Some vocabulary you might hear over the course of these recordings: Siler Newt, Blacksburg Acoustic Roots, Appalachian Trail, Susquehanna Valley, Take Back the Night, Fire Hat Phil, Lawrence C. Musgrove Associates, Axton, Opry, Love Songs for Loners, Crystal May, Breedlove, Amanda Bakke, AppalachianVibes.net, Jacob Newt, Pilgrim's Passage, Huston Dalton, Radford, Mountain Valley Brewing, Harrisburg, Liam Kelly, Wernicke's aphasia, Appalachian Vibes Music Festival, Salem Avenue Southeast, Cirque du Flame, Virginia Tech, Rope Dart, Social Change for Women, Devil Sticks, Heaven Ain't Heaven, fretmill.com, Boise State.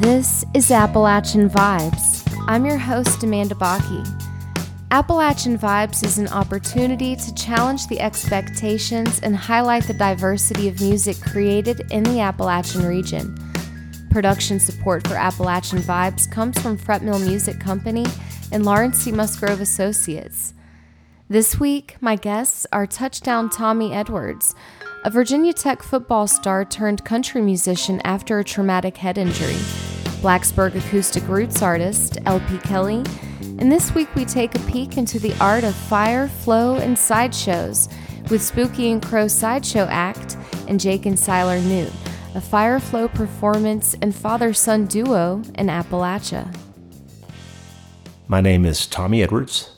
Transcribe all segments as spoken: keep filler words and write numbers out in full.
This is Appalachian Vibes. I'm your host, Amanda Bakke. Appalachian Vibes is an opportunity to challenge the expectations and highlight the diversity of music created in the Appalachian region. Production support for Appalachian Vibes comes from Fretmill Music Company and Lawrence C. Musgrove Associates. This week, my guests are Touchdown Tommy Edwards, a Virginia Tech football star turned country musician after a traumatic head injury, Blacksburg Acoustic Roots artist L P. Kelly, and this week we take a peek into the art of fire, flow, and sideshows with Spooky and Crow Sideshow Act and Jake and Siler Newt, a fire, flow performance and father-son duo in Appalachia. My name is Tommy Edwards.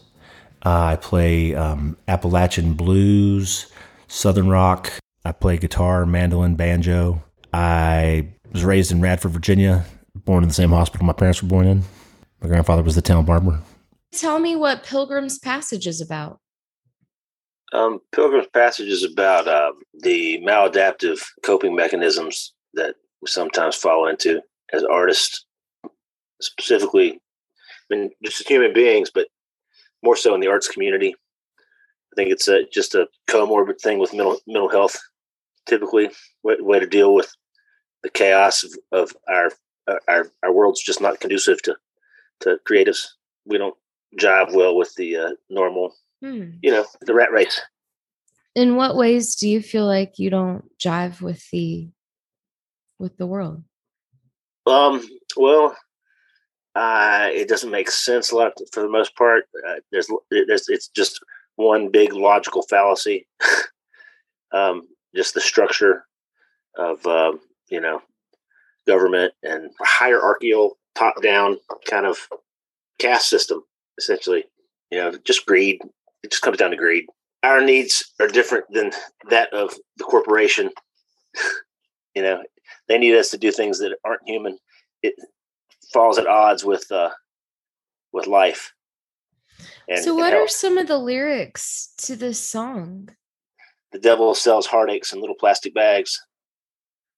Uh, I play um, Appalachian blues, Southern rock. I play guitar, mandolin, banjo. I was raised in Radford, Virginia, born in the same hospital my parents were born in. My grandfather was the town barber. Tell me what Pilgrim's Passage is about. Um, Pilgrim's Passage is about uh, the maladaptive coping mechanisms that we sometimes fall into as artists, specifically, I mean, just as human beings, but more so in the arts community. I think it's a, just a comorbid thing with mental, mental health. Typically, way, way to deal with the chaos of, of our, our our world's just not conducive to to creatives. We don't jive well with the uh, normal, hmm. you know, the rat race. In what ways do you feel like you don't jive with the with the world? Um. Well, uh, it doesn't make sense a lot for the most part. Uh, there's there's it's just one big logical fallacy. um. Just the structure of, uh, you know, government and hierarchical top-down kind of caste system, essentially. You know, just greed. It just comes down to greed. Our needs are different than that of the corporation. You know, they need us to do things that aren't human. It falls at odds with uh, with life. And, so what are some of the lyrics to this song? The devil sells heartaches in little plastic bags.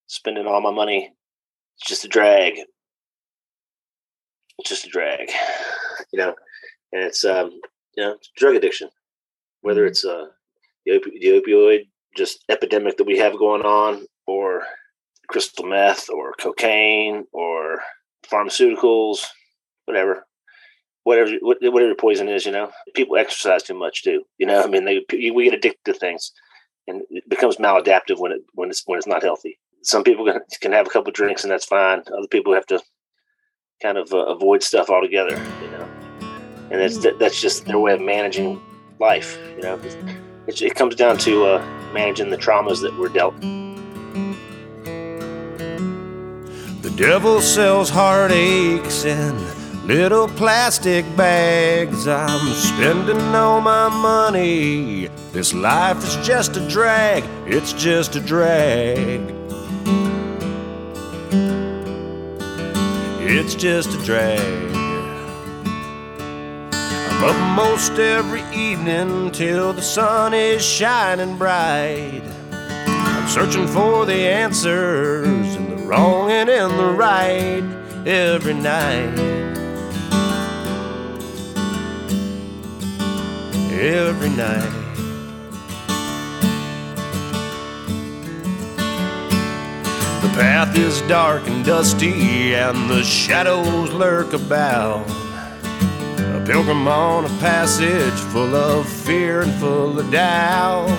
Spending all my money. It's just a drag. It's just a drag. You know, and it's, um, you know, it's drug addiction. Whether it's uh, the, op- the opioid just epidemic that we have going on, or crystal meth, or cocaine, or pharmaceuticals, whatever. Whatever, whatever poison is, you know. People exercise too much, too. You know, I mean, they we get addicted to things. And it becomes maladaptive when it when it's when it's not healthy. Some people can, can have a couple of drinks and that's fine. Other people have to kind of uh, avoid stuff altogether, you know. And that's that's just their way of managing life, you know. It, it comes down to uh, managing the traumas that we're dealt. The devil sells heartaches and little plastic bags. I'm spending all my money. This life is just a drag, it's just a drag. It's just a drag. I'm up most every evening till the sun is shining bright. I'm searching for the answers in the wrong and in the right every night. Every night. The path is dark and dusty, and the shadows lurk about. A pilgrim on a passage full of fear and full of doubt.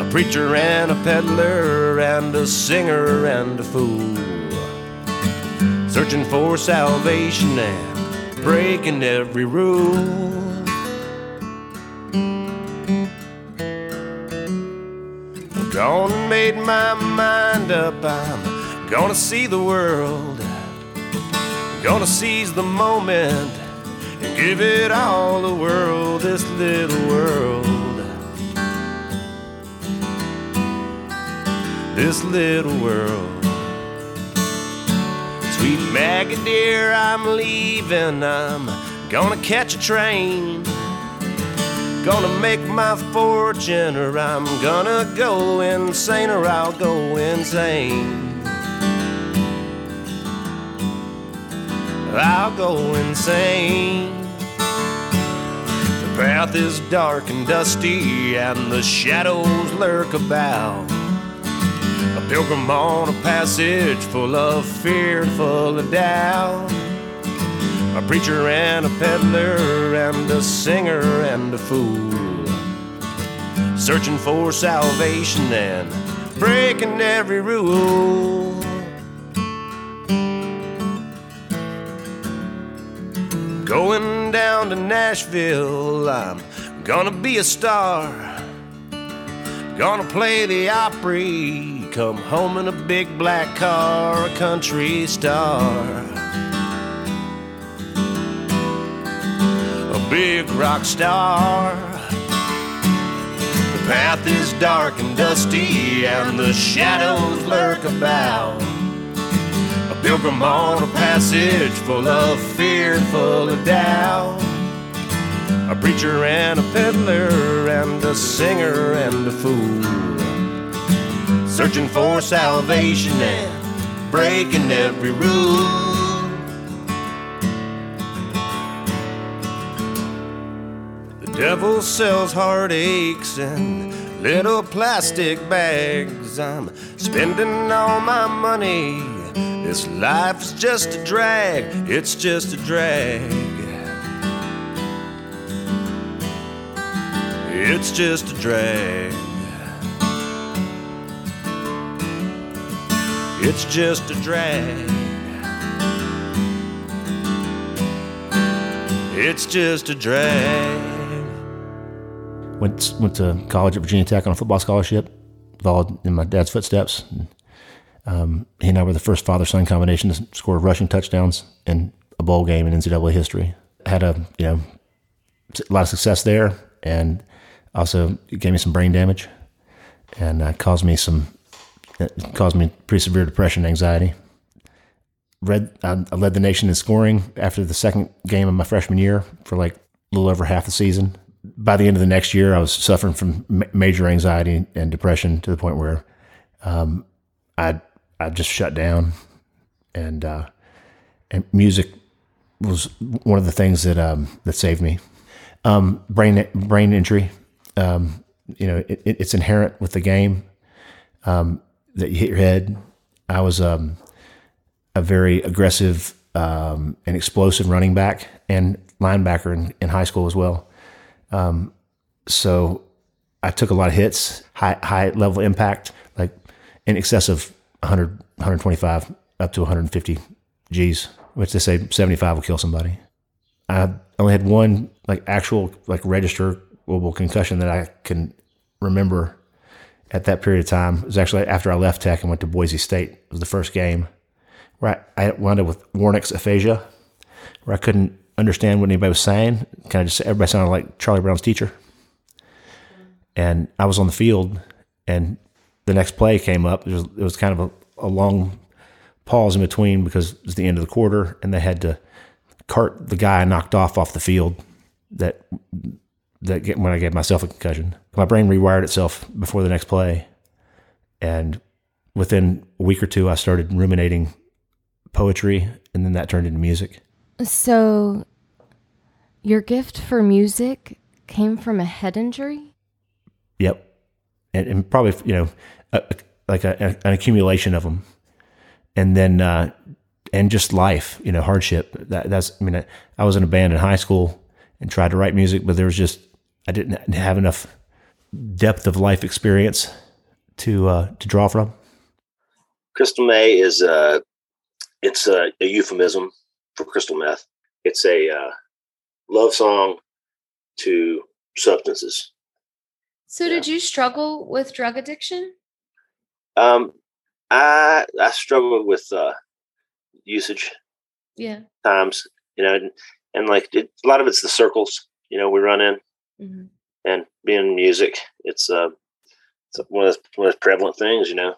A preacher and a peddler, and a singer and a fool. Searching for salvation and breaking every rule. Gone and made my mind up, I'm gonna see the world. Gonna seize the moment and give it all the world, this little world. This little world. Sweet Maggie dear, I'm leaving, I'm gonna catch a train. Gonna make my fortune, or I'm gonna go insane, or I'll go insane. I'll go insane. The path is dark and dusty, and the shadows lurk about. A pilgrim on a passage full of fear and full of doubt. A preacher and a peddler and a singer and a fool, searching for salvation and breaking every rule. Going down to Nashville, I'm gonna be a star. Gonna play the Opry, come home in a big black car, a country star. A big rock star. The path is dark and dusty, and the shadows lurk about. A pilgrim on a passage full of fear and full of doubt. A preacher and a peddler and a singer and a fool, searching for salvation and breaking every rule. Devil sells heartaches in little plastic bags. I'm spending all my money. This life's just a drag. It's just a drag. It's just a drag. It's just a drag. It's just a drag. Went went to college at Virginia Tech on a football scholarship, followed in my dad's footsteps. Um, he and I were the first father-son combination to score rushing touchdowns in a bowl game in N C double A history. Had a you know a lot of success there, and also it gave me some brain damage, and uh, caused me some it caused me pretty severe depression and anxiety. Read I led the nation in scoring after the second game of my freshman year for like a little over half the season. By the end of the next year, I was suffering from ma- major anxiety and depression to the point where um, I I just shut down, and uh, and music was one of the things that um, that saved me. Um, brain brain injury, um, you know, it, it's inherent with the game um, that you hit your head. I was um, a very aggressive um, and explosive running back and linebacker in, in high school as well. Um, so I took a lot of hits, high, high level impact, like in excess of one hundred, one twenty-five up to one hundred fifty G's, which they say seventy-five will kill somebody. I only had one like actual, like registerable concussion that I can remember at that period of time. It was actually after I left Tech and went to Boise State. It was the first game where I, I wound up with Wernicke's aphasia, where I couldn't understand what anybody was saying. Kind of just everybody sounded like Charlie Brown's teacher. And I was on the field, and the next play came up. It was, it was kind of a, a long pause in between because it was the end of the quarter, and they had to cart the guy I knocked off off the field. That that when I gave myself a concussion, my brain rewired itself before the next play, and within a week or two, I started ruminating poetry, and then that turned into music. So, your gift for music came from a head injury? Yep. And, and probably, you know, a, a, like a, a, an accumulation of them. And then, uh, and just life, you know, hardship. That, that's, I mean, I, I was in a band in high school and tried to write music, but there was just, I didn't have enough depth of life experience to uh, to draw from. Crystal May is, uh, it's a, a euphemism for crystal meth. It's a uh, love song to substances. So yeah. Did you struggle with drug addiction? Um, I I struggled with uh, usage. Yeah. Times, you know, and, and like it, a lot of it's the circles, you know, we run in, mm-hmm. and being music, it's uh, it's one of those, one of those prevalent things, you know.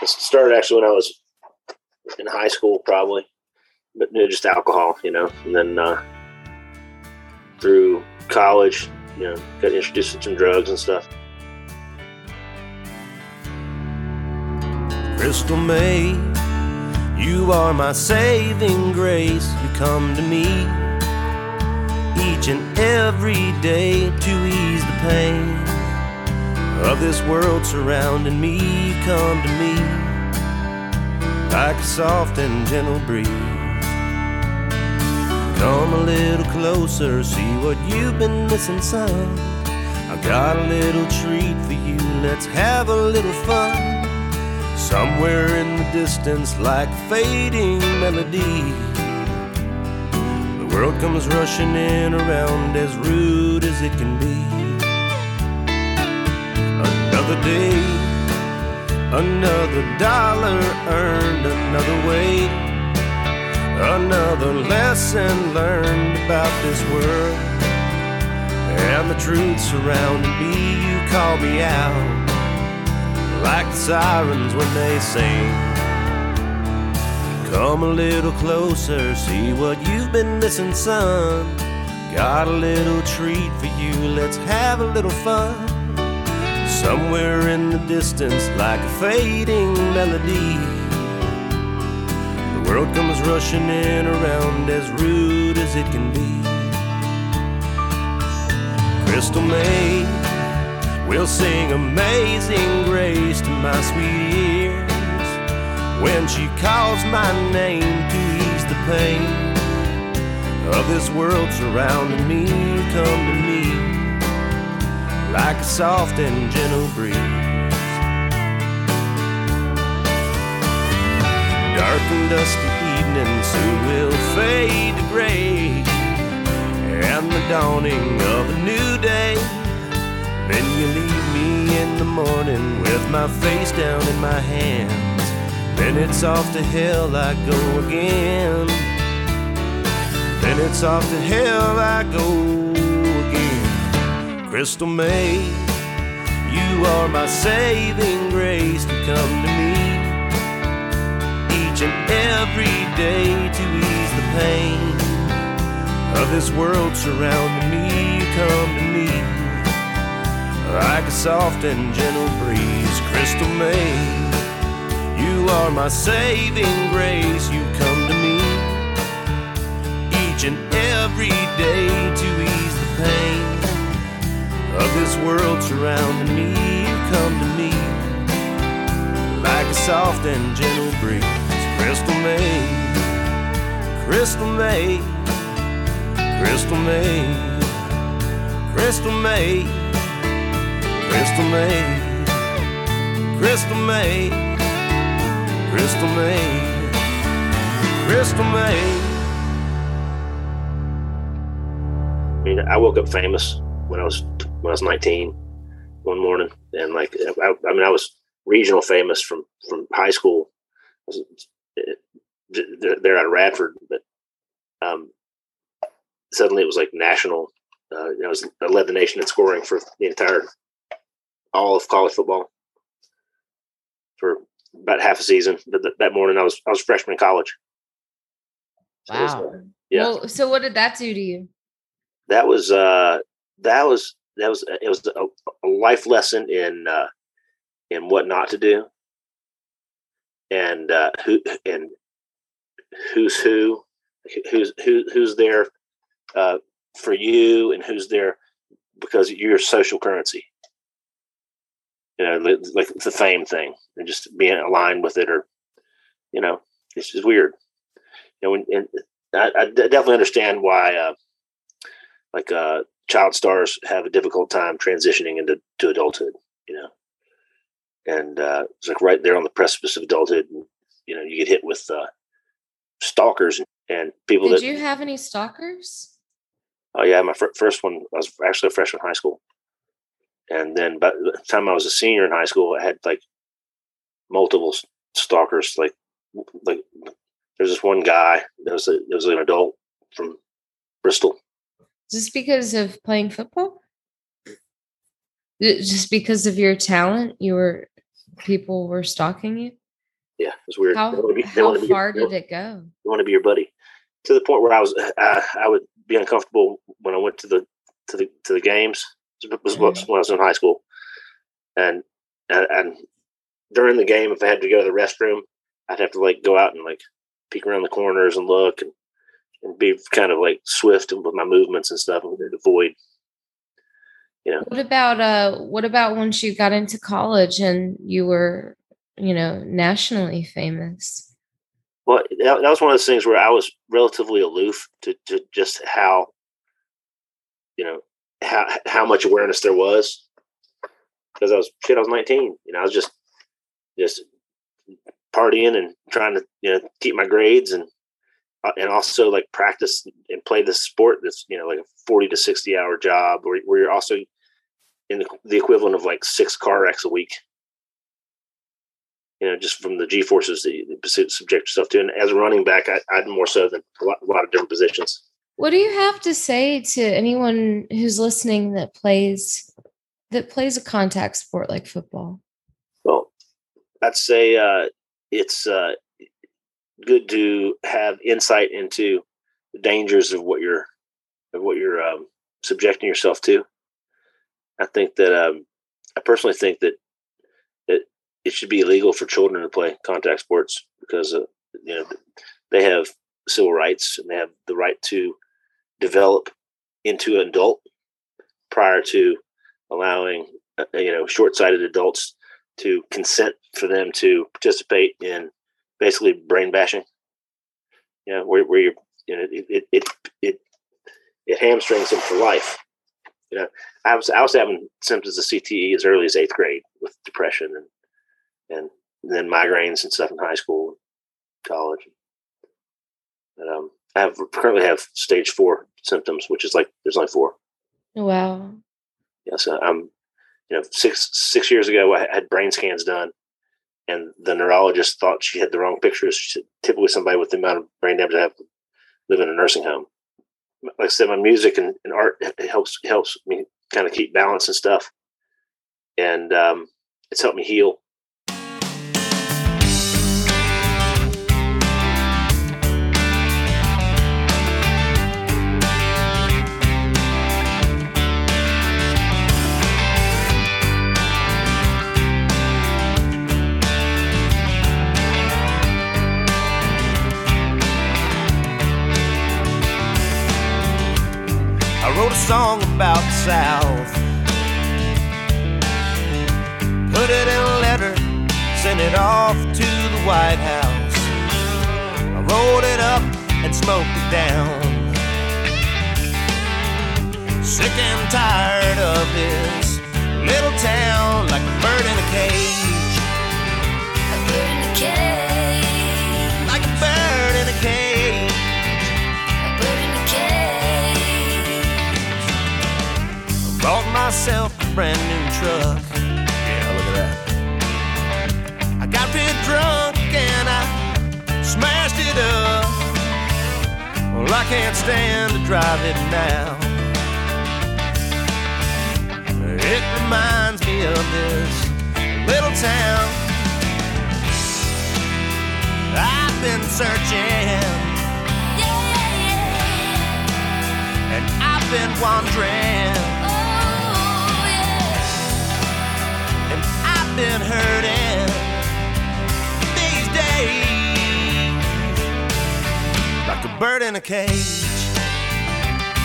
It started actually when I was in high school, probably. But just alcohol, you know, and then uh, through college, you know, got introduced to some drugs and stuff. Crystal May, You are my saving grace. You come to me each and every day to ease the pain of this world surrounding me. You come to me like a soft and gentle breeze. Come a little closer, see what you've been missing, son. I got a little treat for you, let's have a little fun. Somewhere in the distance, like fading melody, the world comes rushing in around, as rude as it can be. Another day, another dollar earned, another way, another lesson learned about this world and the truth surrounding me. You call me out like the sirens when they sing. Come a little closer, see what you've been missing, son. Got a little treat for you, let's have a little fun. Somewhere in the distance, like a fading melody, the world comes rushing in around, as rude as it can be. Crystal May, we'll sing Amazing Grace to my sweet ears when she calls my name to ease the pain of this world surrounding me. Come to me like a soft and gentle breeze. Dark and dusty evening soon will fade to gray, and the dawning of a new day. Then you leave me in the morning with my face down in my hands. Then it's off to hell I go again. Then it's off to hell I go again. Crystal May, you are my saving grace. You come to me each and every day to ease the pain of this world surrounding me. You come to me like a soft and gentle breeze. Crystal May, you are my saving grace. You come to me each and every day to ease the pain of this world surrounding me. You come to me like a soft and gentle breeze. Crystal May, Crystal May, Crystal May, Crystal May, Crystal May, Crystal May, Crystal May, Crystal May. I mean, I woke up famous when I was when I was nineteen one morning, and like I, I mean, I was regional famous from, from high school. I was, they're out of Radford, but um, suddenly it was like national. Uh, I was I led the nation in scoring for the entire. all of college football for about half a season. But th- that morning I was, I was a freshman in college. So wow. Was, uh, yeah. Well, so what did that do to you? That was, uh, that was, that was, it was a, a life lesson in, uh, in what not to do. And, uh, who, and who's who, who's, who, who's there, uh, for you, and who's there because you're social currency. You know, like the fame thing, and just being aligned with it, or you know, it's just weird. You know, when, and I, I definitely understand why, uh, like uh, child stars have a difficult time transitioning into to adulthood. You know, and uh, it's like right there on the precipice of adulthood. And, you know, you get hit with uh, stalkers and people. Did that, you have any stalkers? Oh yeah, my fr- first one. I was actually a freshman in high school. And then by the time I was a senior in high school, I had like multiple stalkers. Like, like there's this one guy that was, a, that was an adult from Bristol. Just because of playing football? Just because of your talent, you were people were stalking you? Yeah, it was weird. How, be, how far your, did want, it go? They want to be your buddy, to the point where I was I, I would be uncomfortable when I went to the to the to the games. Was when I was in high school, and, and and during the game, if I had to go to the restroom, I'd have to like go out and like peek around the corners and look and, and be kind of like swift with my movements and stuff and avoid, you know. What about, uh, what about once you got into college and you were, you know, nationally famous? Well, that, that was one of those things where I was relatively aloof to, to just how, you know, how, how much awareness there was, because I was, shit, I was nineteen, you know, I was just, just partying and trying to, you know, keep my grades and, uh, and also like practice and play this sport that's, you know, like a forty to sixty hour job where, where you're also in the, the equivalent of like six car wrecks a week, you know, just from the G forces that you subject yourself to. And as a running back, I, I'd more so than a lot, a lot of different positions. What do you have to say to anyone who's listening that plays, that plays a contact sport like football? Well, I'd say uh, it's uh, good to have insight into the dangers of what you're, of what you're um, subjecting yourself to. I think that um, I personally think that that it should be illegal for children to play contact sports, because uh, you know, they have civil rights and they have the right to develop into an adult prior to allowing, uh, you know, short-sighted adults to consent for them to participate in basically brain bashing. You know, where, where you're, you know, it, it, it, it, it hamstrings them for life. You know, I was, I was having symptoms of C T E as early as eighth grade with depression and, and then migraines and stuff in high school, college. And, um, I have currently have stage four symptoms, which is like, there's only four. Wow. Yeah. So I'm, you know, six, six years ago, I had brain scans done, and the neurologist thought she had the wrong pictures. She said, typically somebody with the amount of brain damage I have live in a nursing home. Like I said, my music and, and art helps, helps me kind of keep balance and stuff. And, um, it's helped me heal. Song about the South, put it in a letter, sent it off to the White House. I rolled it up and smoked it down, sick and tired of this little town, like a bird in a cage, a bird in a cage, like a bird in a cage. Bought myself a brand new truck. Yeah, look at that. I got real drunk and I smashed it up. Well, I can't stand to drive it now. It reminds me of this little town. I've been searching. Yeah. And I've been wandering. Been hurting these days, like a bird in a cage,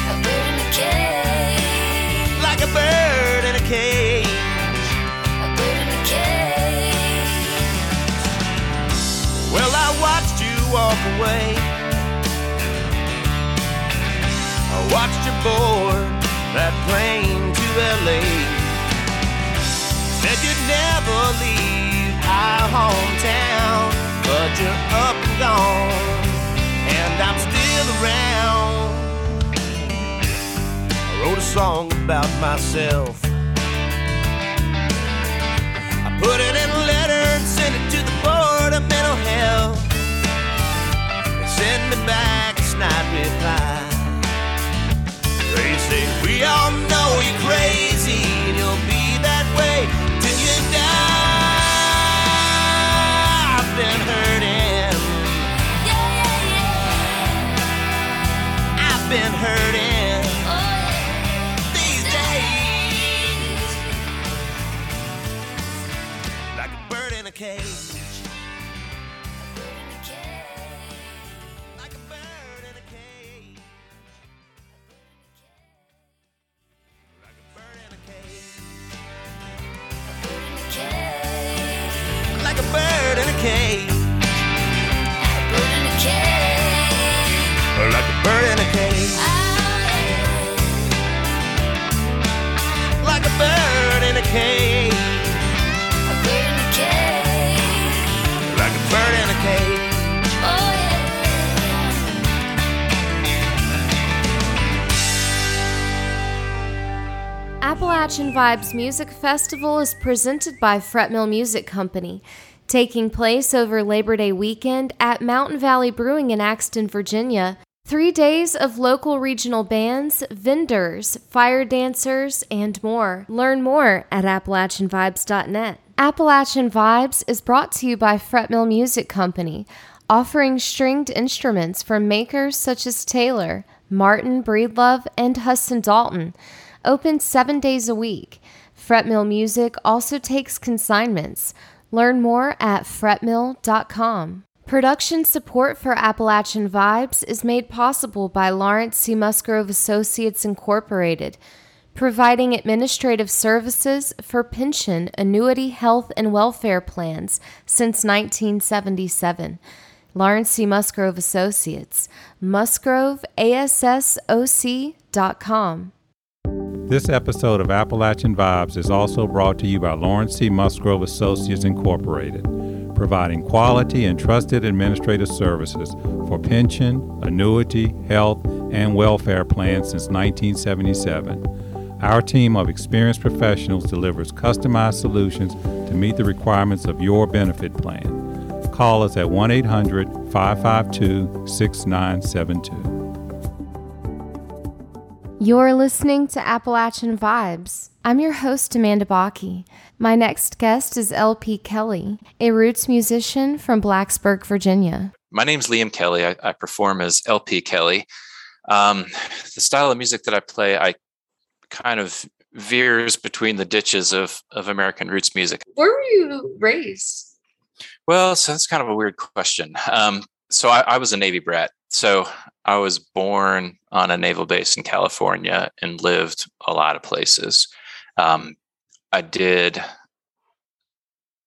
a bird in a cage, like a bird in a cage, a bird in a cage. Well, I watched you walk away, I watched you board that plane to L A. Said you'd never leave our hometown, but you're up and gone, and I'm still around. I wrote a song about myself. I put it in a letter and sent it to the board of mental health. They sent me back a snide reply. They say, we all know you're crazy, and you'll be that way. I've been hurting, yeah, yeah, yeah. I've been hurting, oh, yeah, these days. cage. Like a bird in a cage. Or like a bird in a cage. Oh. Like a bird in a cage. A bird in a cage. Like a bird in a cage. Oh yeah. Appalachian Vibes Music Festival is presented by Fretmill Music Company, taking place over Labor Day weekend at Mountain Valley Brewing in Axton, Virginia. Three days of local regional bands, vendors, fire dancers, and more. Learn more at Appalachian Vibes dot net. Appalachian Vibes is brought to you by Fretmill Music Company, offering stringed instruments from makers such as Taylor, Martin, Breedlove, and Huston Dalton. Open seven days a week. Fretmill Music also takes consignments. Learn more at fretmill dot com. Production support for Appalachian Vibes is made possible by Lawrence C. Musgrove Associates Incorporated, providing administrative services for pension, annuity, health, and welfare plans since nineteen seventy-seven. Lawrence C. Musgrove Associates, musgrove a s s o c dot com. This episode of Appalachian Vibes is also brought to you by Lawrence C. Musgrove Associates Incorporated, providing quality and trusted administrative services for pension, annuity, health, and welfare plans since nineteen seventy-seven. Our team of experienced professionals delivers customized solutions to meet the requirements of your benefit plan. Call us at one eight hundred, five five two, six nine seven two. You're listening to Appalachian Vibes. I'm your host, Amanda Bakke. My next guest is L P. Kelly, a roots musician from Blacksburg, Virginia. My name's Liam Kelly. I, I perform as L P. Kelly. Um, the style of music that I play, I kind of veers between the ditches of, of American roots music. Where were you raised? Well, so that's kind of a weird question. Um, so I, I was a Navy brat. So I was born on a naval base in California and lived a lot of places. Um, I did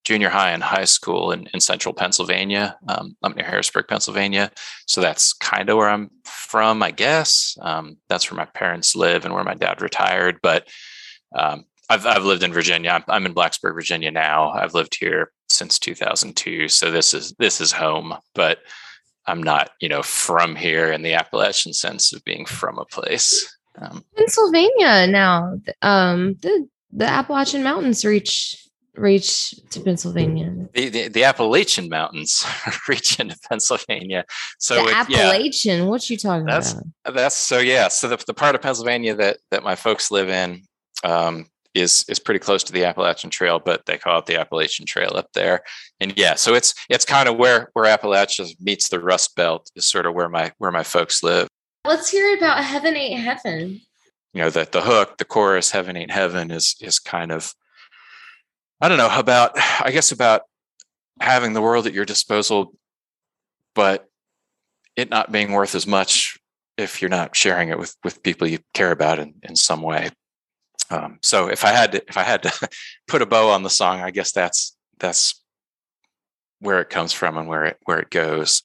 junior high and high school in, in central Pennsylvania. Um, I'm near Harrisburg, Pennsylvania. So that's kind of where I'm from, I guess. Um, that's where my parents live and where my dad retired. But um, I've, I've lived in Virginia. I'm, I'm in Blacksburg, Virginia now. I've lived here since two thousand two. So this is this is home. But I'm not, you know, from here in the Appalachian sense of being from a place. Um, Pennsylvania now, um, the the Appalachian Mountains reach reach to Pennsylvania. The the, the Appalachian Mountains reach into Pennsylvania. So the it, Appalachian, yeah, what you talking that's, about? That's so yeah. So the, the part of Pennsylvania that that my folks live in um, is is pretty close to the Appalachian Trail, but they call it the Appalachian Trail up there. And yeah, so it's it's kind of where where Appalachia meets the Rust Belt is sort of where my where my folks live. Let's hear about Heaven Ain't Heaven. You know, that the hook, the chorus, Heaven Ain't Heaven is is kind of, I don't know, about I guess about having the world at your disposal, but it not being worth as much if you're not sharing it with with people you care about in, in some way. Um, so if I had to, if I had to put a bow on the song, I guess that's that's where it comes from and where it where it goes.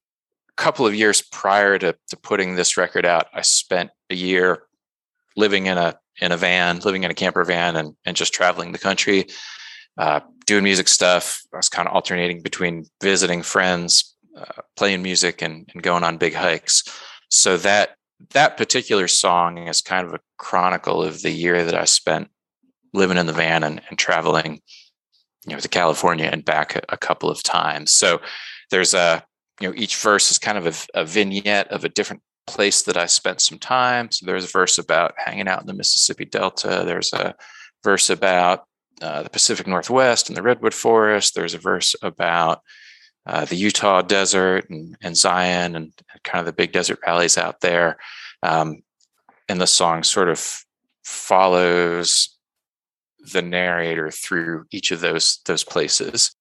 A couple of years prior to to putting this record out, I spent a year living in a in a van, living in a camper van, and and just traveling the country, uh, doing music stuff. I was kind of alternating between visiting friends, uh, playing music, and, and going on big hikes. So that. That particular song is kind of a chronicle of the year that I spent living in the van and, and traveling, you know, to California and back a, a couple of times. So there's a, you know, each verse is kind of a, a vignette of a different place that I spent some time. So there's a verse about hanging out in the Mississippi Delta. There's a verse about uh, the Pacific Northwest and the Redwood Forest. There's a verse about Uh, the Utah desert and, and Zion and kind of the big desert valleys out there. Um, and the song sort of follows the narrator through each of those those places.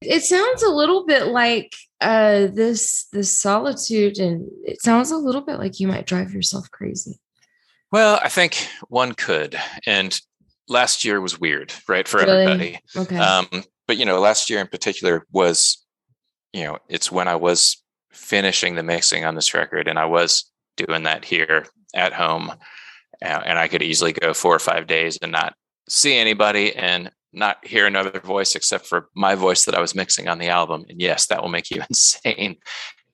It sounds a little bit like uh, this, this solitude, and it sounds a little bit like you might drive yourself crazy. Well, I think one could. And last year was weird, right, for really? Everybody. Okay. Um, but, you know, last year in particular was you know, it's when I was finishing the mixing on this record and I was doing that here at home, and I could easily go four or five days and not see anybody and not hear another voice except for my voice that I was mixing on the album. And yes, that will make you insane.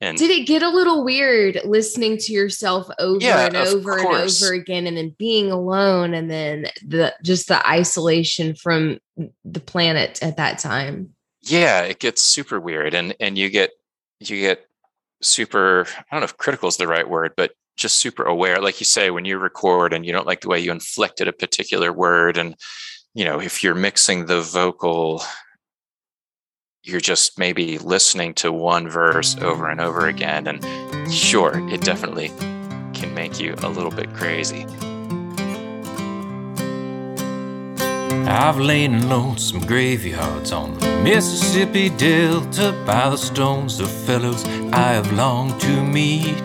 And did it get a little weird listening to yourself over yeah, and over and over again, and then being alone, and then the just the isolation from the planet at that time? Yeah, it gets super weird, and and you get you get super, I don't know if critical is the right word, but just super aware. Like you say, when you record and you don't like the way you inflected a particular word, and you know, if you're mixing the vocal, you're just maybe listening to one verse over and over again. And sure, it definitely can make you a little bit crazy. I've lain in lonesome graveyards on the Mississippi Delta, by the stones of fellows I have longed to meet.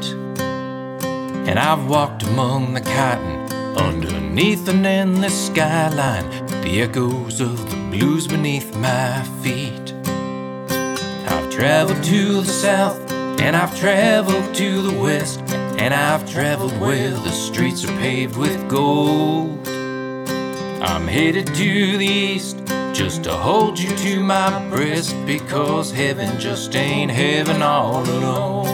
And I've walked among the cotton underneath an endless skyline, the echoes of the blues beneath my feet. I've traveled to the south, and I've traveled to the west, and I've traveled where the streets are paved with gold. I'm headed to the east, just to hold you to my breast, because heaven just ain't heaven all alone.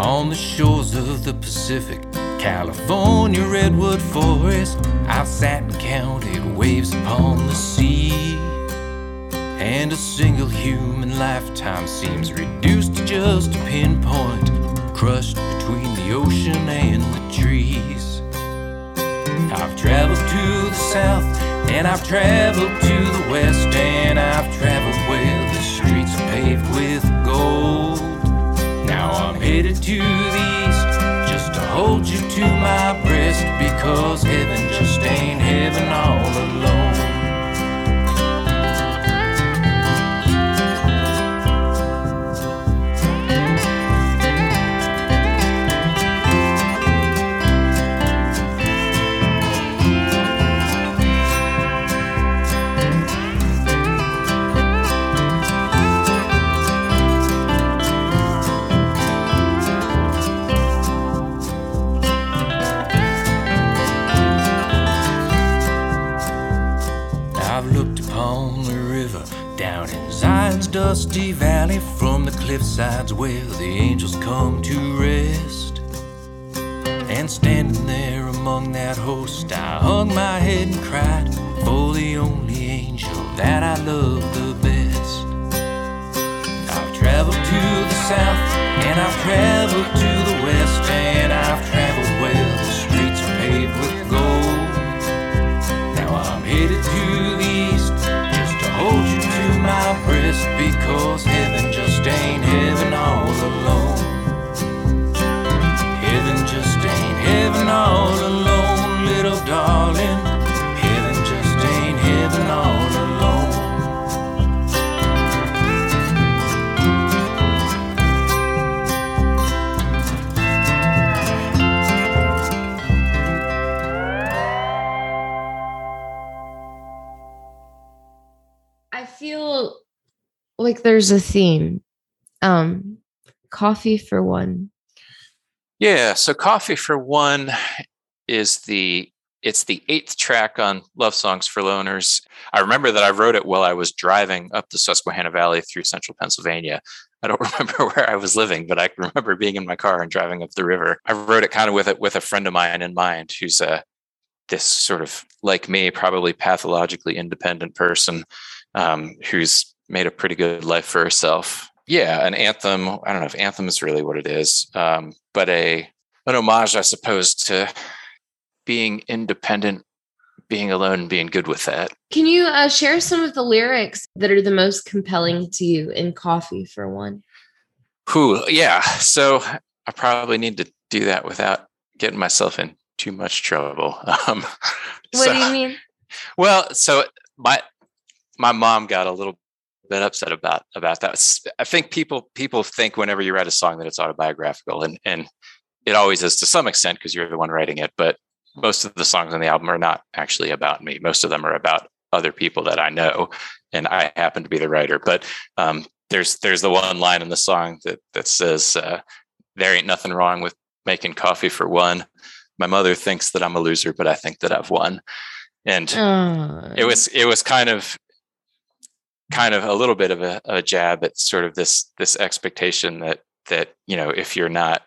On the shores of the Pacific, California Redwood Forest, I've sat and counted waves upon the sea. And a single human lifetime seems reduced to just a pinpoint, crushed between the ocean and the trees. I've traveled to the south, and I've traveled to the west, and I've traveled where the streets are paved with gold. Now I'm headed to the east, to hold you to my breast, because heaven just ain't heaven all dusty valley, from the cliffsides where the angels come to rest. And standing there among that host, I hung my head and cried for the only angel that I love the best. I've traveled to the south, and I've traveled to the west, and I've traveled where the streets are paved with gold. Now I'm headed to the east, just to hold you to my breast, because heaven just ain't heaven all alone. Heaven just ain't heaven all alone, little darling. Heaven just ain't heaven all alone. Like there's a theme. Um, Coffee for One. Yeah, so Coffee for One is the it's the eighth track on Love Songs for Loners. I remember that I wrote it while I was driving up the Susquehanna Valley through central Pennsylvania. I don't remember where I was living, but I remember being in my car and driving up the river. I wrote it kind of with it with a friend of mine in mind, who's a this sort of like me, probably pathologically independent person, um, who's made a pretty good life for herself. Yeah, an anthem. I don't know if anthem is really what it is, um, but a an homage, I suppose, to being independent, being alone, and being good with that. Can you uh, share some of the lyrics that are the most compelling to you in Coffee for One? Who? Yeah. So I probably need to do that without getting myself in too much trouble. Um, what so, do you mean? Well, so my my mom got a little bit upset about about that. I think people people think whenever you write a song that it's autobiographical, and and it always is to some extent because you're the one writing it, but most of the songs on the album are not actually about me. Most of them are about other people that I know, and I happen to be the writer. But um, there's there's the one line in the song that that says, uh, "There ain't nothing wrong with making coffee for one. My mother thinks that I'm a loser, but I think that I've won." And mm. it was it was kind of kind of a little bit of a, a jab at sort of this this expectation that that you know, if you're not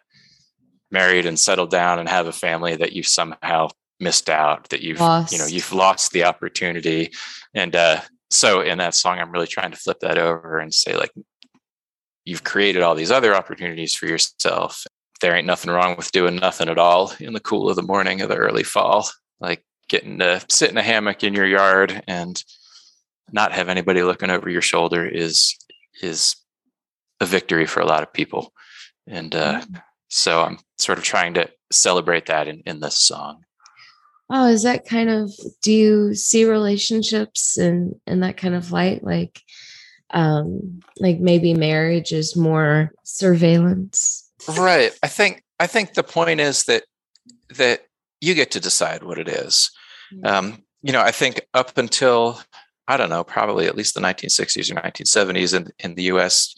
married and settled down and have a family, that you've somehow missed out, that you've lost. you know you've lost the opportunity. And uh, so in that song, I'm really trying to flip that over and say, like, you've created all these other opportunities for yourself. There ain't nothing wrong with doing nothing at all in the cool of the morning of the early fall, like getting to sit in a hammock in your yard and not have anybody looking over your shoulder is is a victory for a lot of people. And uh, mm. so I'm sort of trying to celebrate that in, in this song. Oh, is that kind of, do you see relationships in, in that kind of light? Like, um, like maybe marriage is more surveillance. Right. I think, I think the point is that, that you get to decide what it is. Um, you know, I think up until, I don't know, probably at least the nineteen sixties or nineteen seventies in, in the U S,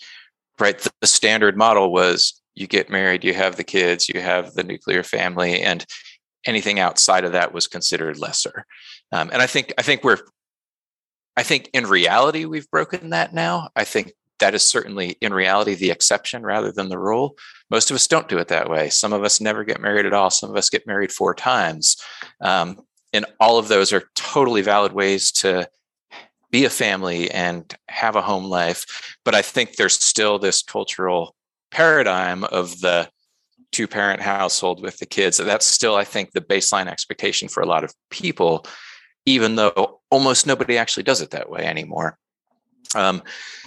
right, the, the standard model was you get married, you have the kids, you have the nuclear family, and anything outside of that was considered lesser. Um, and I think, I think we're, I think in reality, we've broken that now. I think that is certainly in reality the exception rather than the rule. Most of us don't do it that way. Some of us never get married at all. Some of us get married four times. Um, and all of those are totally valid ways to be a family and have a home life. But I think there's still this cultural paradigm of the two parent household with the kids. That's still, I think, the baseline expectation for a lot of people, even though almost nobody actually does it that way anymore. Um,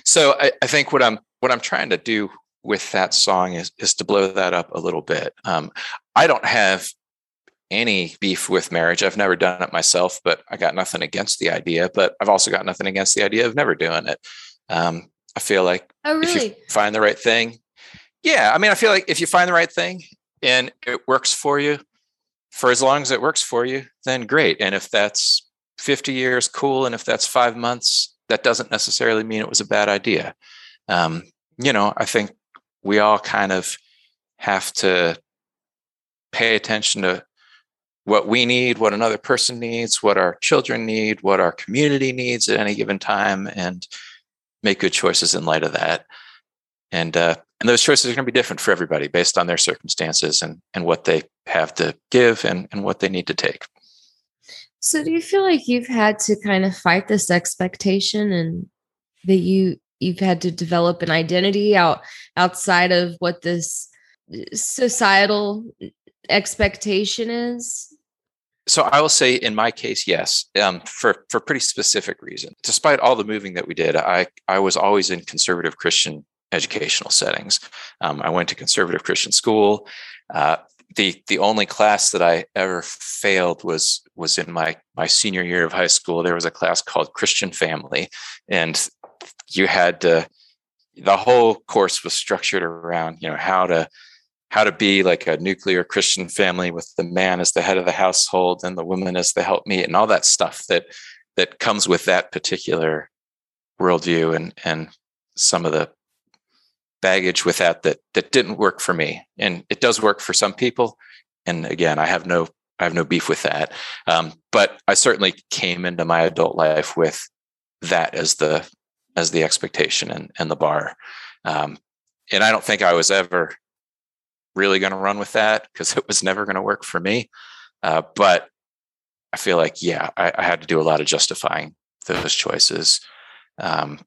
so I, I think what I'm, what I'm trying to do with that song is, is to blow that up a little bit. Um, I don't have any beef with marriage. I've never done it myself, but I got nothing against the idea, but I've also got nothing against the idea of never doing it. Um, I feel like oh, really? if you find the right thing, Yeah. I mean, I feel like if you find the right thing and it works for you for as long as it works for you, then great. And if that's fifty years, cool. And if that's five months, that doesn't necessarily mean it was a bad idea. Um, you know, I think we all kind of have to pay attention to what we need, what another person needs, what our children need, what our community needs at any given time, and make good choices in light of that. And, uh, And those choices are going to be different for everybody based on their circumstances and, and what they have to give and, and what they need to take. So do you feel like you've had to kind of fight this expectation, and that you, you've had to develop an identity out outside of what this societal expectation is? So I will say in my case, yes, um, for, for a pretty specific reason. Despite all the moving that we did, I, I was always in conservative Christian educational settings. Um, I went to conservative Christian school. Uh, the the only class that I ever failed was was in my my senior year of high school. There was a class called Christian Family, and you had to, the whole course was structured around, you know, how to how to be like a nuclear Christian family with the man as the head of the household and the woman as the helpmeet and all that stuff that that comes with that particular worldview and and some of the baggage with that, that that didn't work for me. And it does work for some people. And again, I have no, I have no beef with that. Um, but I certainly came into my adult life with that as the, as the expectation and, and the bar. Um, and I don't think I was ever really going to run with that, because it was never going to work for me. Uh, but I feel like, yeah, I, I had to do a lot of justifying those choices. Um,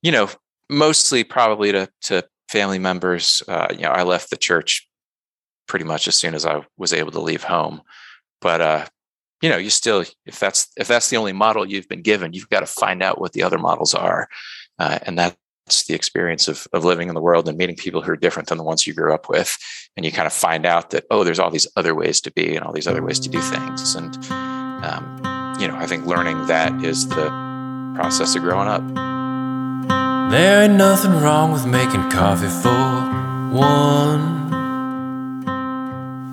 you know, Mostly probably to, to family members. Uh, you know, I left the church pretty much as soon as I was able to leave home. But, uh, you know, you still, if that's, if that's the only model you've been given, you've got to find out what the other models are. Uh, and that's the experience of, of living in the world and meeting people who are different than the ones you grew up with. And you kind of find out that, oh, there's all these other ways to be and all these other ways to do things. And, um, you know, I think learning that is the process of growing up. There ain't nothing wrong with making coffee for one.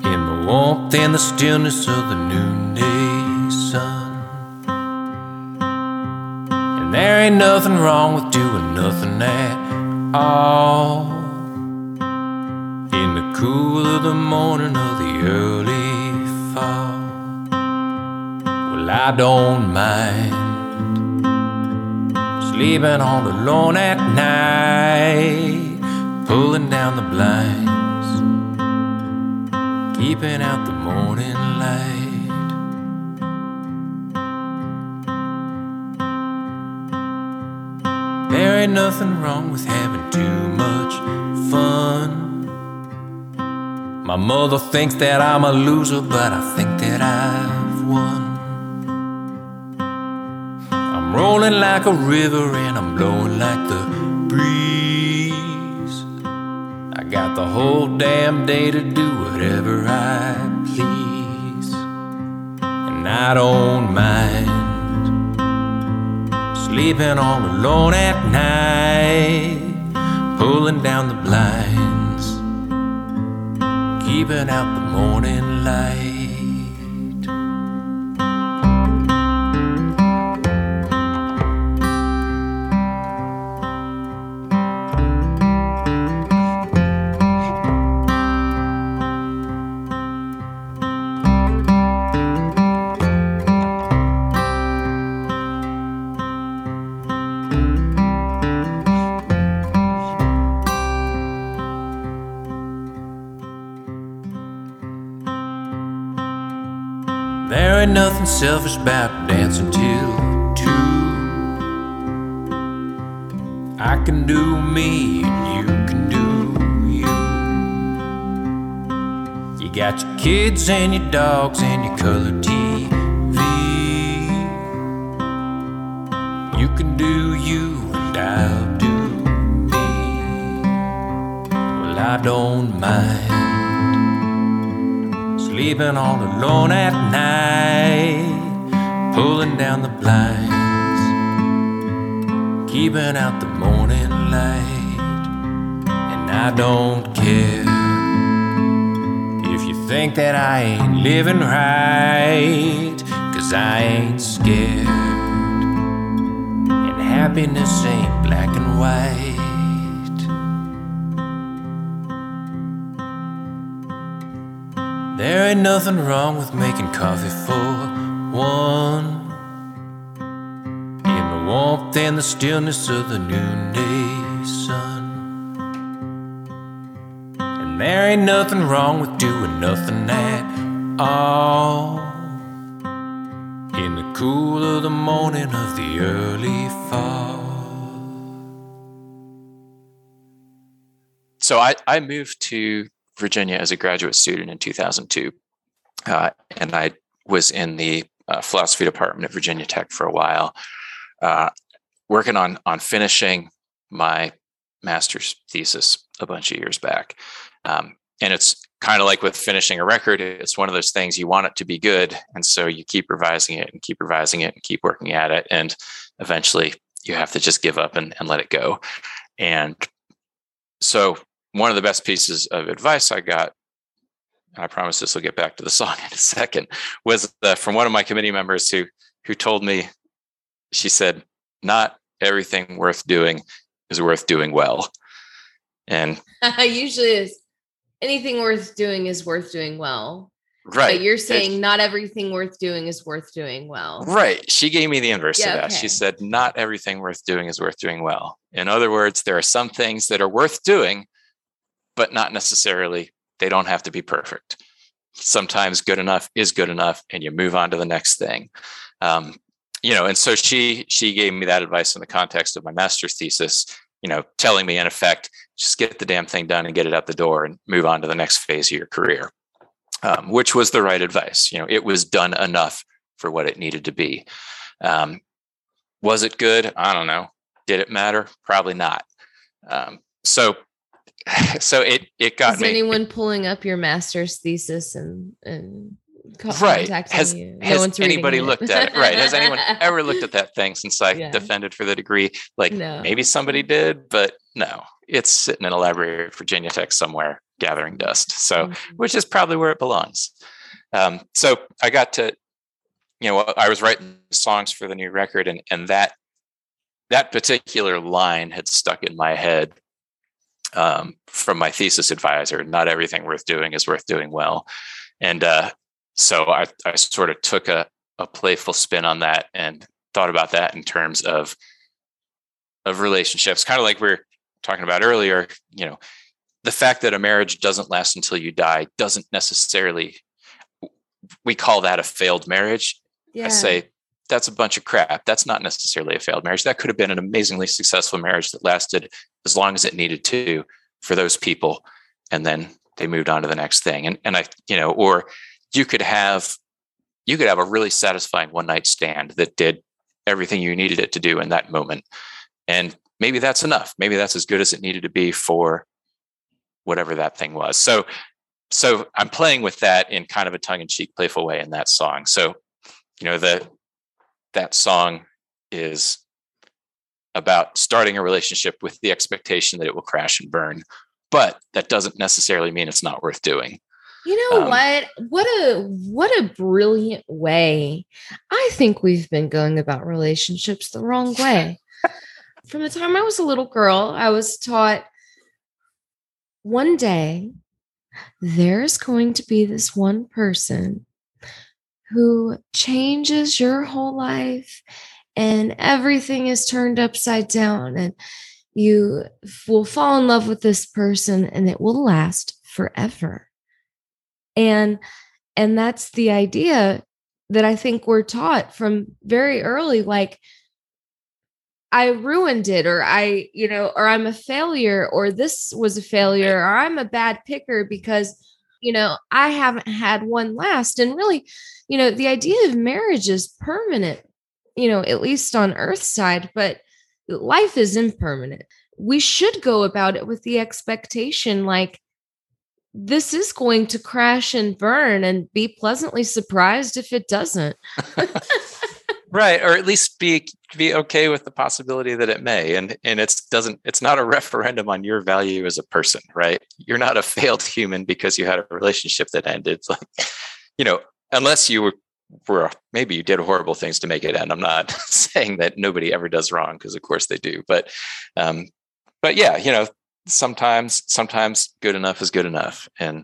In the warmth and the stillness of the noonday sun. And there ain't nothing wrong with doing nothing at all. In the cool of the morning or the early fall. Well, I don't mind sleeping all alone at night, pulling down the blinds, keeping out the morning light. There ain't nothing wrong with having too much fun. My mother thinks that I'm a loser, but I think that I've won. I'm rolling like a river and I'm blowing like the breeze. I got the whole damn day to do whatever I please. And I don't mind sleeping all alone at night, pulling down the blinds, keeping out the morning light. There ain't nothing selfish about dancing till two. I can do me and you can do you. You got your kids and your dogs and your color T V. You can do you and I'll do me. Well, I don't mind sleeping all alone at night, pulling down the blinds, keeping out the morning light. And I don't care if you think that I ain't living right, 'cause I ain't scared. And happiness ain't black and white. There ain't nothing wrong with making coffee for one. In the warmth and the stillness of the noonday sun. And there ain't nothing wrong with doing nothing at all. In the cool of the morning of the early fall. So I, I moved to Virginia as a graduate student in two thousand two, uh, and I was in the uh, philosophy department at Virginia Tech for a while, uh, working on on finishing my master's thesis a bunch of years back. Um, and it's kind of like with finishing a record, it's one of those things you want it to be good, and so you keep revising it and keep revising it and keep working at it, and eventually you have to just give up and, and let it go. And so one of the best pieces of advice I got, and I promise this will get back to the song in a second, was uh, from one of my committee members who who told me, she said, not everything worth doing is worth doing well. And usually is anything worth doing is worth doing well. Right. But you're saying it, not everything worth doing is worth doing well. Right. She gave me the inverse yeah, of that. Okay. She said, not everything worth doing is worth doing well. In other words, there are some things that are worth doing, but not necessarily, they don't have to be perfect. Sometimes good enough is good enough, and you move on to the next thing. Um, you know, and so she she gave me that advice in the context of my master's thesis, you know, telling me in effect, just get the damn thing done and get it out the door and move on to the next phase of your career, um, which was the right advice. You know, it was done enough for what it needed to be. Um, was it good? I don't know. Did it matter? Probably not. Um, so So it it got Is me. Is anyone pulling up your master's thesis and and right. contacting has, you? No has one's anybody looked at it? Right? Has anyone ever looked at that thing since I yeah. defended for the degree? Like no. Maybe somebody did, but no. It's sitting in a library at Virginia Tech somewhere, gathering dust. So, mm-hmm. which is probably where it belongs. Um, so I got to, you know, I was writing songs for the new record, and and that that particular line had stuck in my head um, from my thesis advisor. Not everything worth doing is worth doing well. And uh, so I, I sort of took a, a playful spin on that and thought about that in terms of of relationships, kind of like we were talking about earlier. You know, the fact that a marriage doesn't last until you die doesn't necessarily, we call that a failed marriage. Yeah. I say, that's a bunch of crap. That's not necessarily a failed marriage. That could have been an amazingly successful marriage that lasted as long as it needed to for those people. And then they moved on to the next thing. And, and I, you know, or you could have, you could have a really satisfying one night stand that did everything you needed it to do in that moment. And maybe that's enough. Maybe that's as good as it needed to be for whatever that thing was. So, so I'm playing with that in kind of a tongue-in-cheek, playful way in that song. So, you know, the, that song is about starting a relationship with the expectation that it will crash and burn, but that doesn't necessarily mean it's not worth doing. You know um, what? What a, what a brilliant way. I think we've been going about relationships the wrong way. From the time I was a little girl, I was taught one day there's going to be this one person who changes your whole life and everything is turned upside down and you will fall in love with this person and it will last forever. And, and that's the idea that I think we're taught from very early, like I ruined it, or I, you know, or I'm a failure, or this was a failure, or I'm a bad picker because, you know, I haven't had one last. And really, you know, the idea of marriage is permanent, you know, at least on Earth's side, but life is impermanent. We should go about it with the expectation, like, this is going to crash and burn and be pleasantly surprised if it doesn't. Right. Or at least be, be okay with the possibility that it may. And, and it's doesn't, it's not a referendum on your value as a person, right? You're not a failed human because you had a relationship that ended. It's like, you know, unless you were, were, maybe you did horrible things to make it end. I'm not saying that nobody ever does wrong, because of course they do, but, um, but yeah, you know, sometimes, sometimes good enough is good enough. And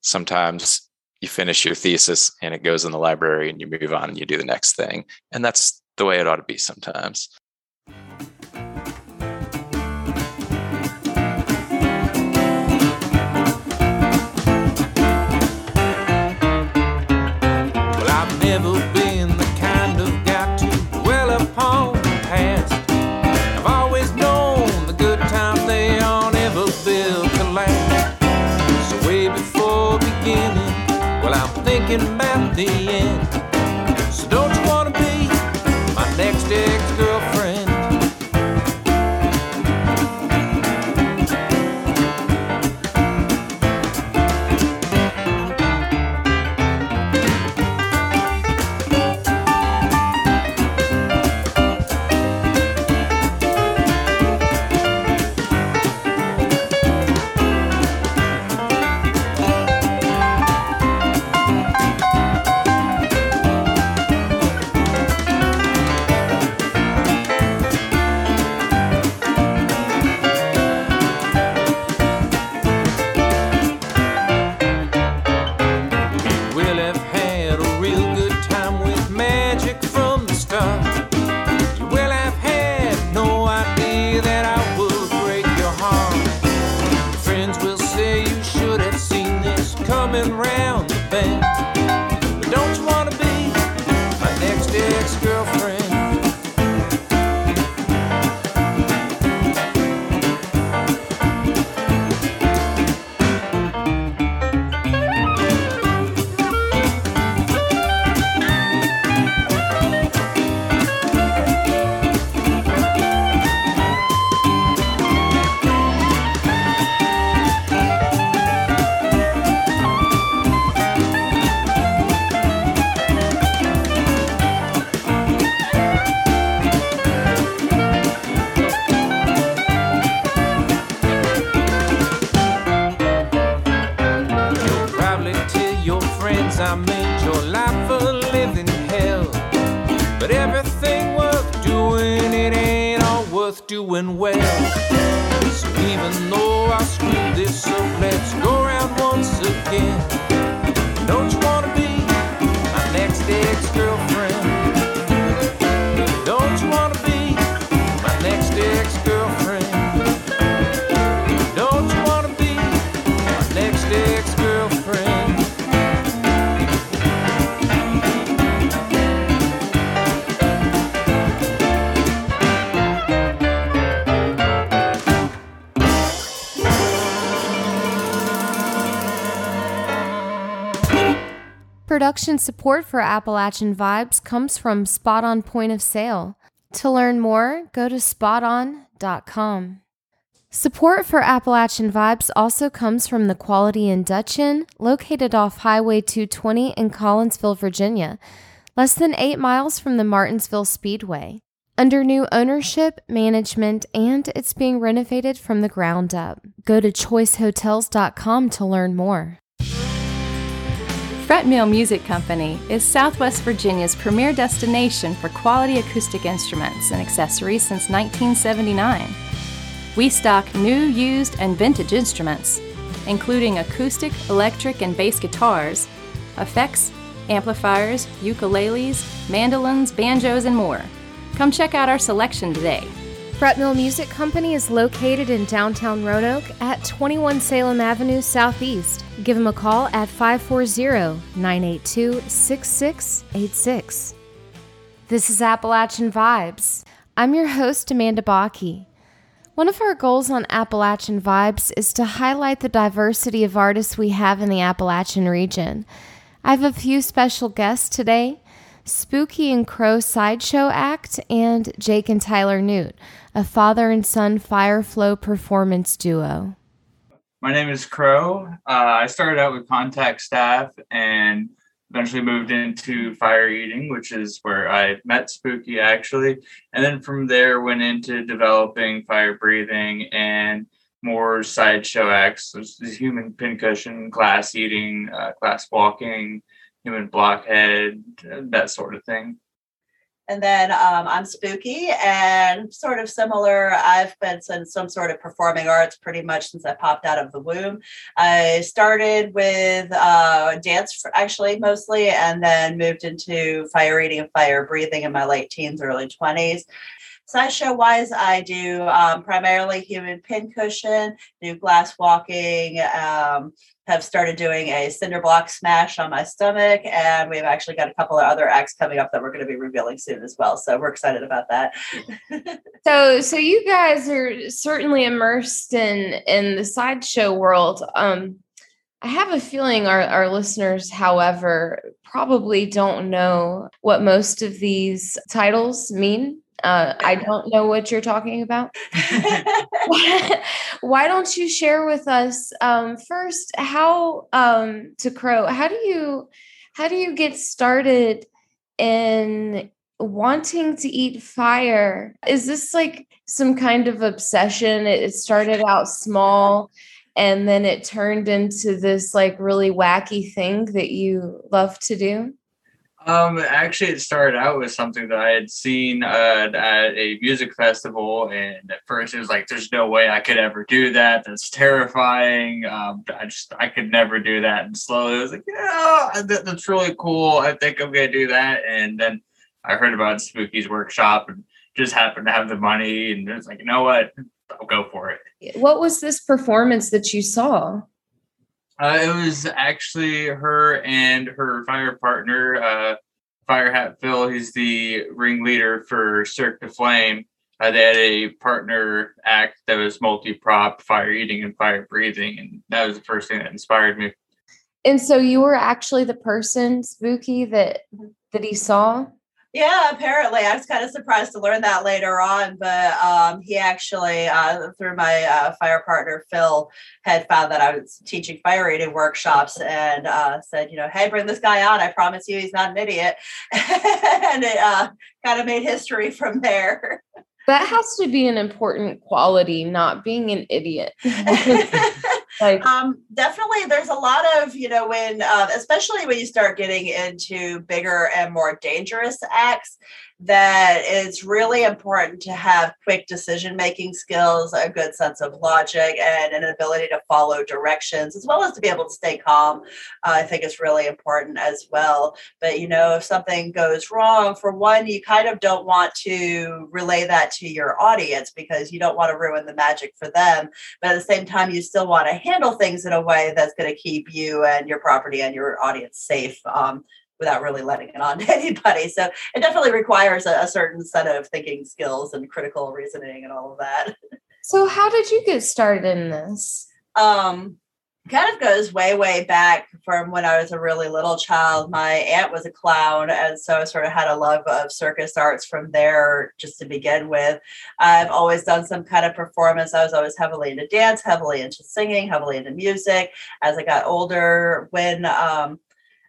sometimes you finish your thesis and it goes in the library and you move on and you do the next thing. And that's the way it ought to be sometimes. Well, I've never been the kind of guy to dwell upon the past. I've always known the good times they aren't ever built to last. So way before beginning, well, I'm thinking about the end. So don't you want to be my next ex-girlfriend? doing well. So even though I screwed this up, let's go around once again. Don't you want to be my next ex-girlfriend? Don't you want to be my next ex-girlfriend? Don't you want to be my next ex-girlfriend? Production support for Appalachian Vibes comes from Spot On Point of Sale. To learn more, go to spot on dot com. Support for Appalachian Vibes also comes from the Quality Inn Dutch Inn, located off Highway two twenty in Collinsville, Virginia, less than eight miles from the Martinsville Speedway. Under new ownership, management, and it's being renovated from the ground up. Go to choice hotels dot com to learn more. Fretmill Music Company is Southwest Virginia's premier destination for quality acoustic instruments and accessories since nineteen seventy-nine. We stock new, used, and vintage instruments, including acoustic, electric, and bass guitars, effects, amplifiers, ukuleles, mandolins, banjos, and more. Come check out our selection today. Fretmill Music Company is located in downtown Roanoke at twenty-one Salem Avenue Southeast. Give them a call at five four zero, nine eight two, six six eight six. This is Appalachian Vibes. I'm your host, Amanda Bakke. One of our goals on Appalachian Vibes is to highlight the diversity of artists we have in the Appalachian region. I have a few special guests today: Spooky and Crow Sideshow Act and Jake and Tyler Newt, a father and son Fireflow performance duo. My name is Crow. Uh, I started out with contact staff and eventually moved into fire eating, which is where I met Spooky actually. And then from there went into developing fire breathing and more sideshow acts, which is human pincushion, glass eating, uh, glass walking, human blockhead, that sort of thing. And then um, I'm Spooky, and sort of similar, I've been in some sort of performing arts pretty much since I popped out of the womb. I started with uh, dance, actually, mostly, and then moved into fire eating and fire breathing in my late teens, early twenties. Sideshow-wise, I do um, primarily human pincushion, do glass walking, um, have started doing a cinder block smash on my stomach, and we've actually got a couple of other acts coming up that we're going to be revealing soon as well, so we're excited about that. so so you guys are certainly immersed in in the sideshow world. Um, I have a feeling our, our listeners, however, probably don't know what most of these titles mean. Uh, I don't know what you're talking about. Why don't you share with us um, first how um, to Crow? How do you how do you get started in wanting to eat fire? Is this like some kind of obsession? It started out small, and then it turned into this like really wacky thing that you love to do. Um, actually, it started out with something that I had seen uh, at a music festival, and at first it was like, there's no way I could ever do that. That's terrifying. Um, I just, I could never do that. And slowly I was like, yeah, that, that's really cool. I think I'm going to do that. And then I heard about Spooky's workshop and just happened to have the money, and it's like, you know what? I'll go for it. What was this performance that you saw? Uh, it was actually her and her fire partner, uh, Fire Hat Phil. He's the ringleader for Cirque du Flame. Uh, they had a partner act that was multi-prop, fire eating and fire breathing. And that was the first thing that inspired me. And so you were actually the person, Spooky, that that he saw? Yeah, apparently. I was kind of surprised to learn that later on, but um, he actually, uh, through my uh, fire partner, Phil, had found that I was teaching fire eating workshops and uh, said, you know, hey, bring this guy on. I promise you he's not an idiot. And it uh, kind of made history from there. That has to be an important quality, not being an idiot. Like, um, definitely there's a lot of, you know, when, uh, especially when you start getting into bigger and more dangerous acts, that it's really important to have quick decision-making skills, a good sense of logic, and an ability to follow directions, as well as to be able to stay calm. Uh, I think it's really important as well. But, you know, if something goes wrong, for one, you kind of don't want to relay that to your audience because you don't want to ruin the magic for them. But at the same time, you still want to handle things in a way that's going to keep you and your property and your audience safe, um, without really letting it on to anybody. So it definitely requires a, a certain set of thinking skills and critical reasoning and all of that. So how did you get started in this? Um, kind of goes way, way back from when I was a really little child. My aunt was a clown, and so I sort of had a love of circus arts from there just to begin with. I've always done some kind of performance. I was always heavily into dance, heavily into singing, heavily into music. As I got older, when... Um,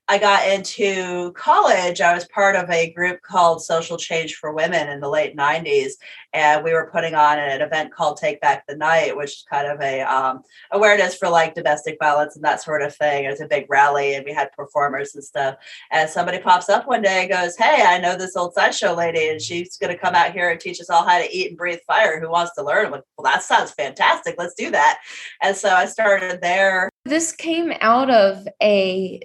I got into college, I was part of a group called Social Change for Women in the late nineties, and we were putting on an event called Take Back the Night, which is kind of a um, awareness for like domestic violence and that sort of thing. It was a big rally, and we had performers and stuff. And somebody pops up one day and goes, "Hey, I know this old sideshow lady, and she's going to come out here and teach us all how to eat and breathe fire. Who wants to learn?" I'm like, "Well, that sounds fantastic. Let's do that." And so I started there. This came out of a...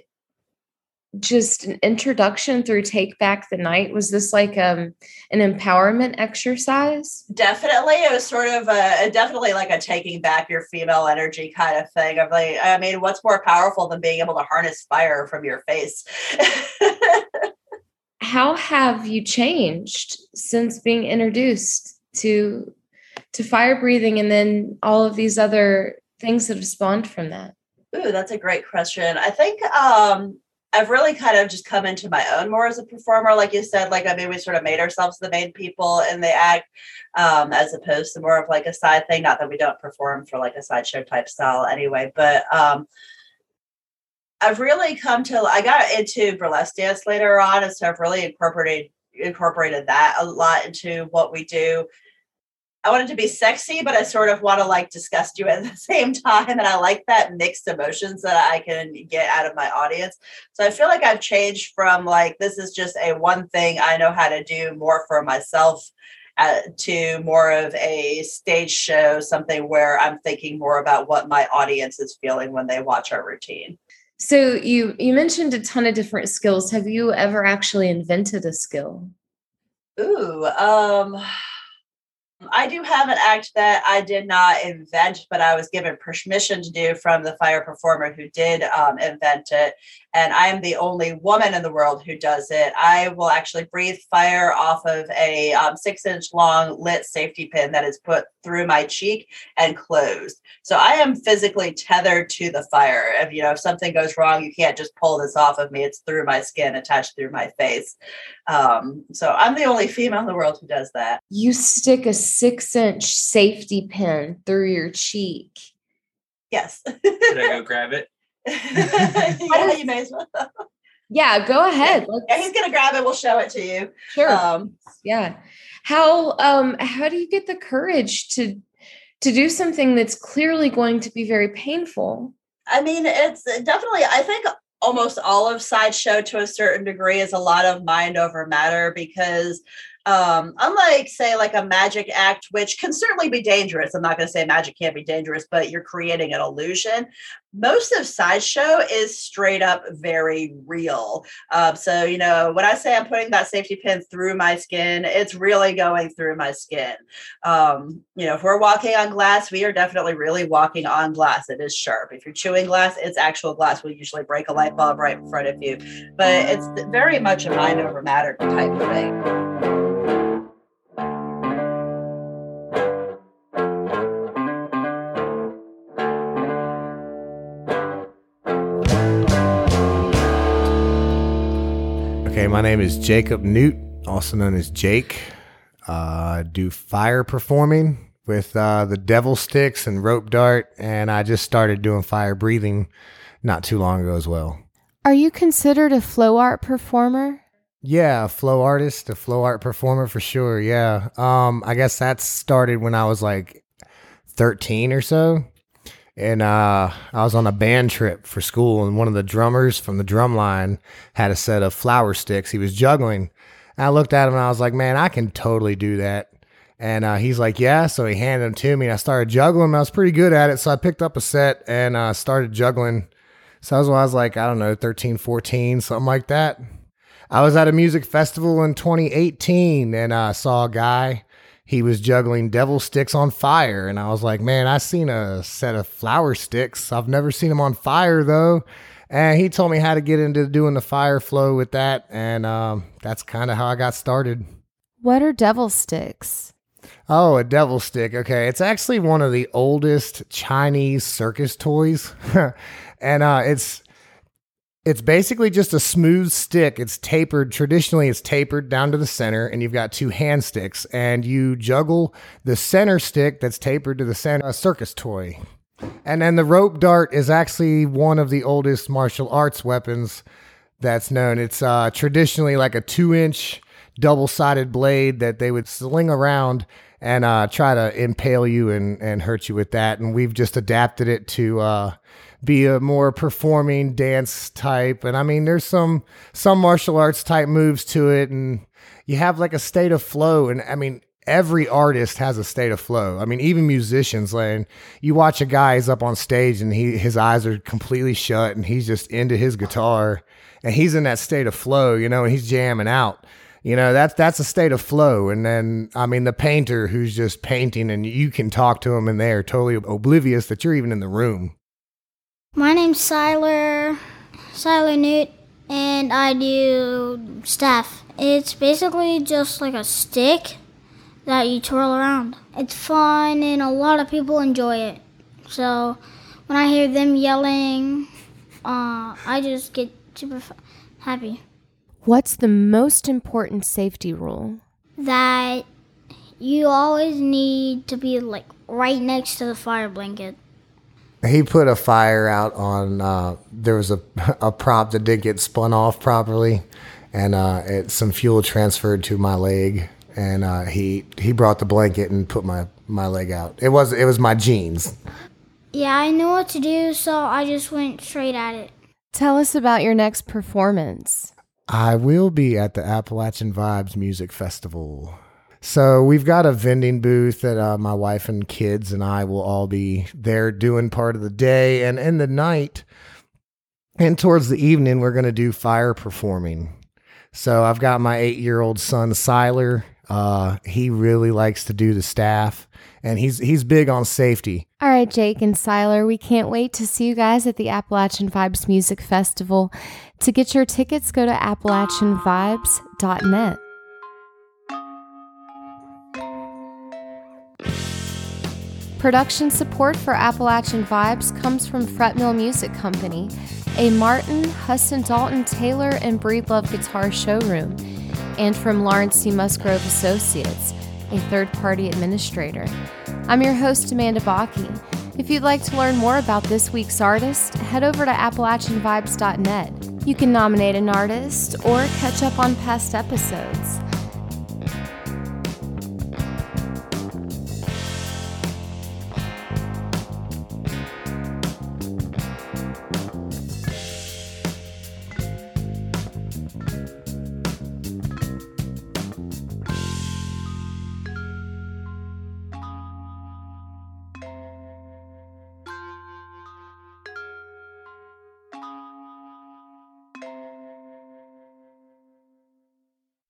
just an introduction through Take Back the Night. Was this like um, an empowerment exercise? Definitely. It was sort of a, definitely like a taking back your female energy kind of thing. Of like, I mean, what's more powerful than being able to harness fire from your face? How have you changed since being introduced to, to fire breathing and then all of these other things that have spawned from that? Ooh, that's a great question. I think, um, I've really kind of just come into my own more as a performer. Like you said, like, I mean, we sort of made ourselves the main people in the act, um, as opposed to more of like a side thing. Not that we don't perform for like a sideshow type style anyway, but, um, I've really come to, I got into burlesque dance later on. And so I've really incorporated, incorporated that a lot into what we do. I want it to be sexy, but I sort of want to like disgust you at the same time. And I like that mixed emotions that I can get out of my audience. So I feel like I've changed from like, this is just a one thing I know how to do more for myself, uh, to more of a stage show, something where I'm thinking more about what my audience is feeling when they watch our routine. So you, you mentioned a ton of different skills. Have you ever actually invented a skill? Ooh, um... I do have an act that I did not invent, but I was given permission to do from the fire performer who did um, invent it. And I am the only woman in the world who does it. I will actually breathe fire off of a um, six inch long lit safety pin that is put through my cheek and closed. So I am physically tethered to the fire. If, you know, if something goes wrong, you can't just pull this off of me. It's through my skin, attached through my face. Um, so I'm the only female in the world who does that. You stick a six inch safety pin through your cheek. Yes. Should I go grab it? Yeah, you may as well. Yeah, go ahead. Yeah. Yeah, he's gonna grab it. We'll show it to you. Sure. Um, yeah. How um how do you get the courage to to do something that's clearly going to be very painful? I mean, it's definitely. I think almost all of sideshow to a certain degree is a lot of mind over matter because. Um, unlike, say, like a magic act, which can certainly be dangerous. I'm not going to say magic can't be dangerous, but you're creating an illusion. Most of sideshow is straight up very real. Um, so, you know, when I say I'm putting that safety pin through my skin, it's really going through my skin. Um, you know, if we're walking on glass, we are definitely really walking on glass. It is sharp. If you're chewing glass, it's actual glass. We'll usually break a light bulb right in front of you. But it's very much a mind over matter type of thing. My name is Jacob Newt, also known as Jake. Uh, I do fire performing with uh, the Devil Sticks and Rope Dart, and I just started doing fire breathing not too long ago as well. Are you considered a flow art performer? Yeah, a flow artist, a flow art performer for sure, yeah. Um, I guess that started when I was like thirteen or so. And uh, I was on a band trip for school, and one of the drummers from the drum line had a set of flower sticks he was juggling. And I looked at him, and I was like, man, I can totally do that. And uh, he's like, yeah. So he handed them to me, and I started juggling. I was pretty good at it, so I picked up a set and uh, started juggling. So I was, I was like, I don't know, thirteen, fourteen, something like that. I was at a music festival in twenty eighteen, and I uh, saw a guy. He was juggling Devil Sticks on fire. And I was like, man, I seen a set of flower sticks. I've never seen them on fire though. And he told me how to get into doing the fire flow with that. And um, that's kind of how I got started. What are Devil Sticks? Oh, a devil stick. Okay. It's actually one of the oldest Chinese circus toys. and uh, it's, It's basically just a smooth stick. It's tapered. Traditionally, it's tapered down to the center, and you've got two hand sticks, and you juggle the center stick that's tapered to the center, a circus toy. And then the rope dart is actually one of the oldest martial arts weapons that's known. It's uh, traditionally like a two-inch double-sided blade that they would sling around and uh, try to impale you and, and hurt you with that. And we've just adapted it to... Uh, be a more performing dance type. And I mean, there's some, some martial arts type moves to it, and you have like a state of flow. And I mean, every artist has a state of flow. I mean, even musicians, like you watch a guy, he's up on stage and he, his eyes are completely shut and he's just into his guitar and he's in that state of flow, you know, and he's jamming out, you know, that's, that's a state of flow. And then, I mean, the painter who's just painting, and you can talk to him and they're totally oblivious that you're even in the room. My name's Siler, Siler Newt, and I do staff. It's basically just like a stick that you twirl around. It's fun, and a lot of people enjoy it. So when I hear them yelling, uh, I just get super happy. What's the most important safety rule? That you always need to be like right next to the fire blanket. He put a fire out on, uh, there was a, a prop that didn't get spun off properly, and uh, it, some fuel transferred to my leg, and uh, he he brought the blanket and put my, my leg out. It was, it was my jeans. Yeah, I knew what to do, so I just went straight at it. Tell us about your next performance. I will be at the Appalachian Vibes Music Festival. So we've got a vending booth that uh, my wife and kids and I will all be there doing part of the day. And in the night and towards the evening, we're going to do fire performing. So I've got my eight-year-old son, Siler. Uh, he really likes to do the staff, and he's he's big on safety. All right, Jake and Siler, we can't wait to see you guys at the Appalachian Vibes Music Festival. To get your tickets, go to Appalachian Vibes dot net. Production support for Appalachian Vibes comes from Fretmill Music Company, a Martin, Huston, Dalton, Taylor, and Breedlove guitar showroom, and from Lawrence C. Musgrove Associates, a third-party administrator. I'm your host, Amanda Bakke. If you'd like to learn more about this week's artist, head over to Appalachian Vibes dot net. You can nominate an artist or catch up on past episodes.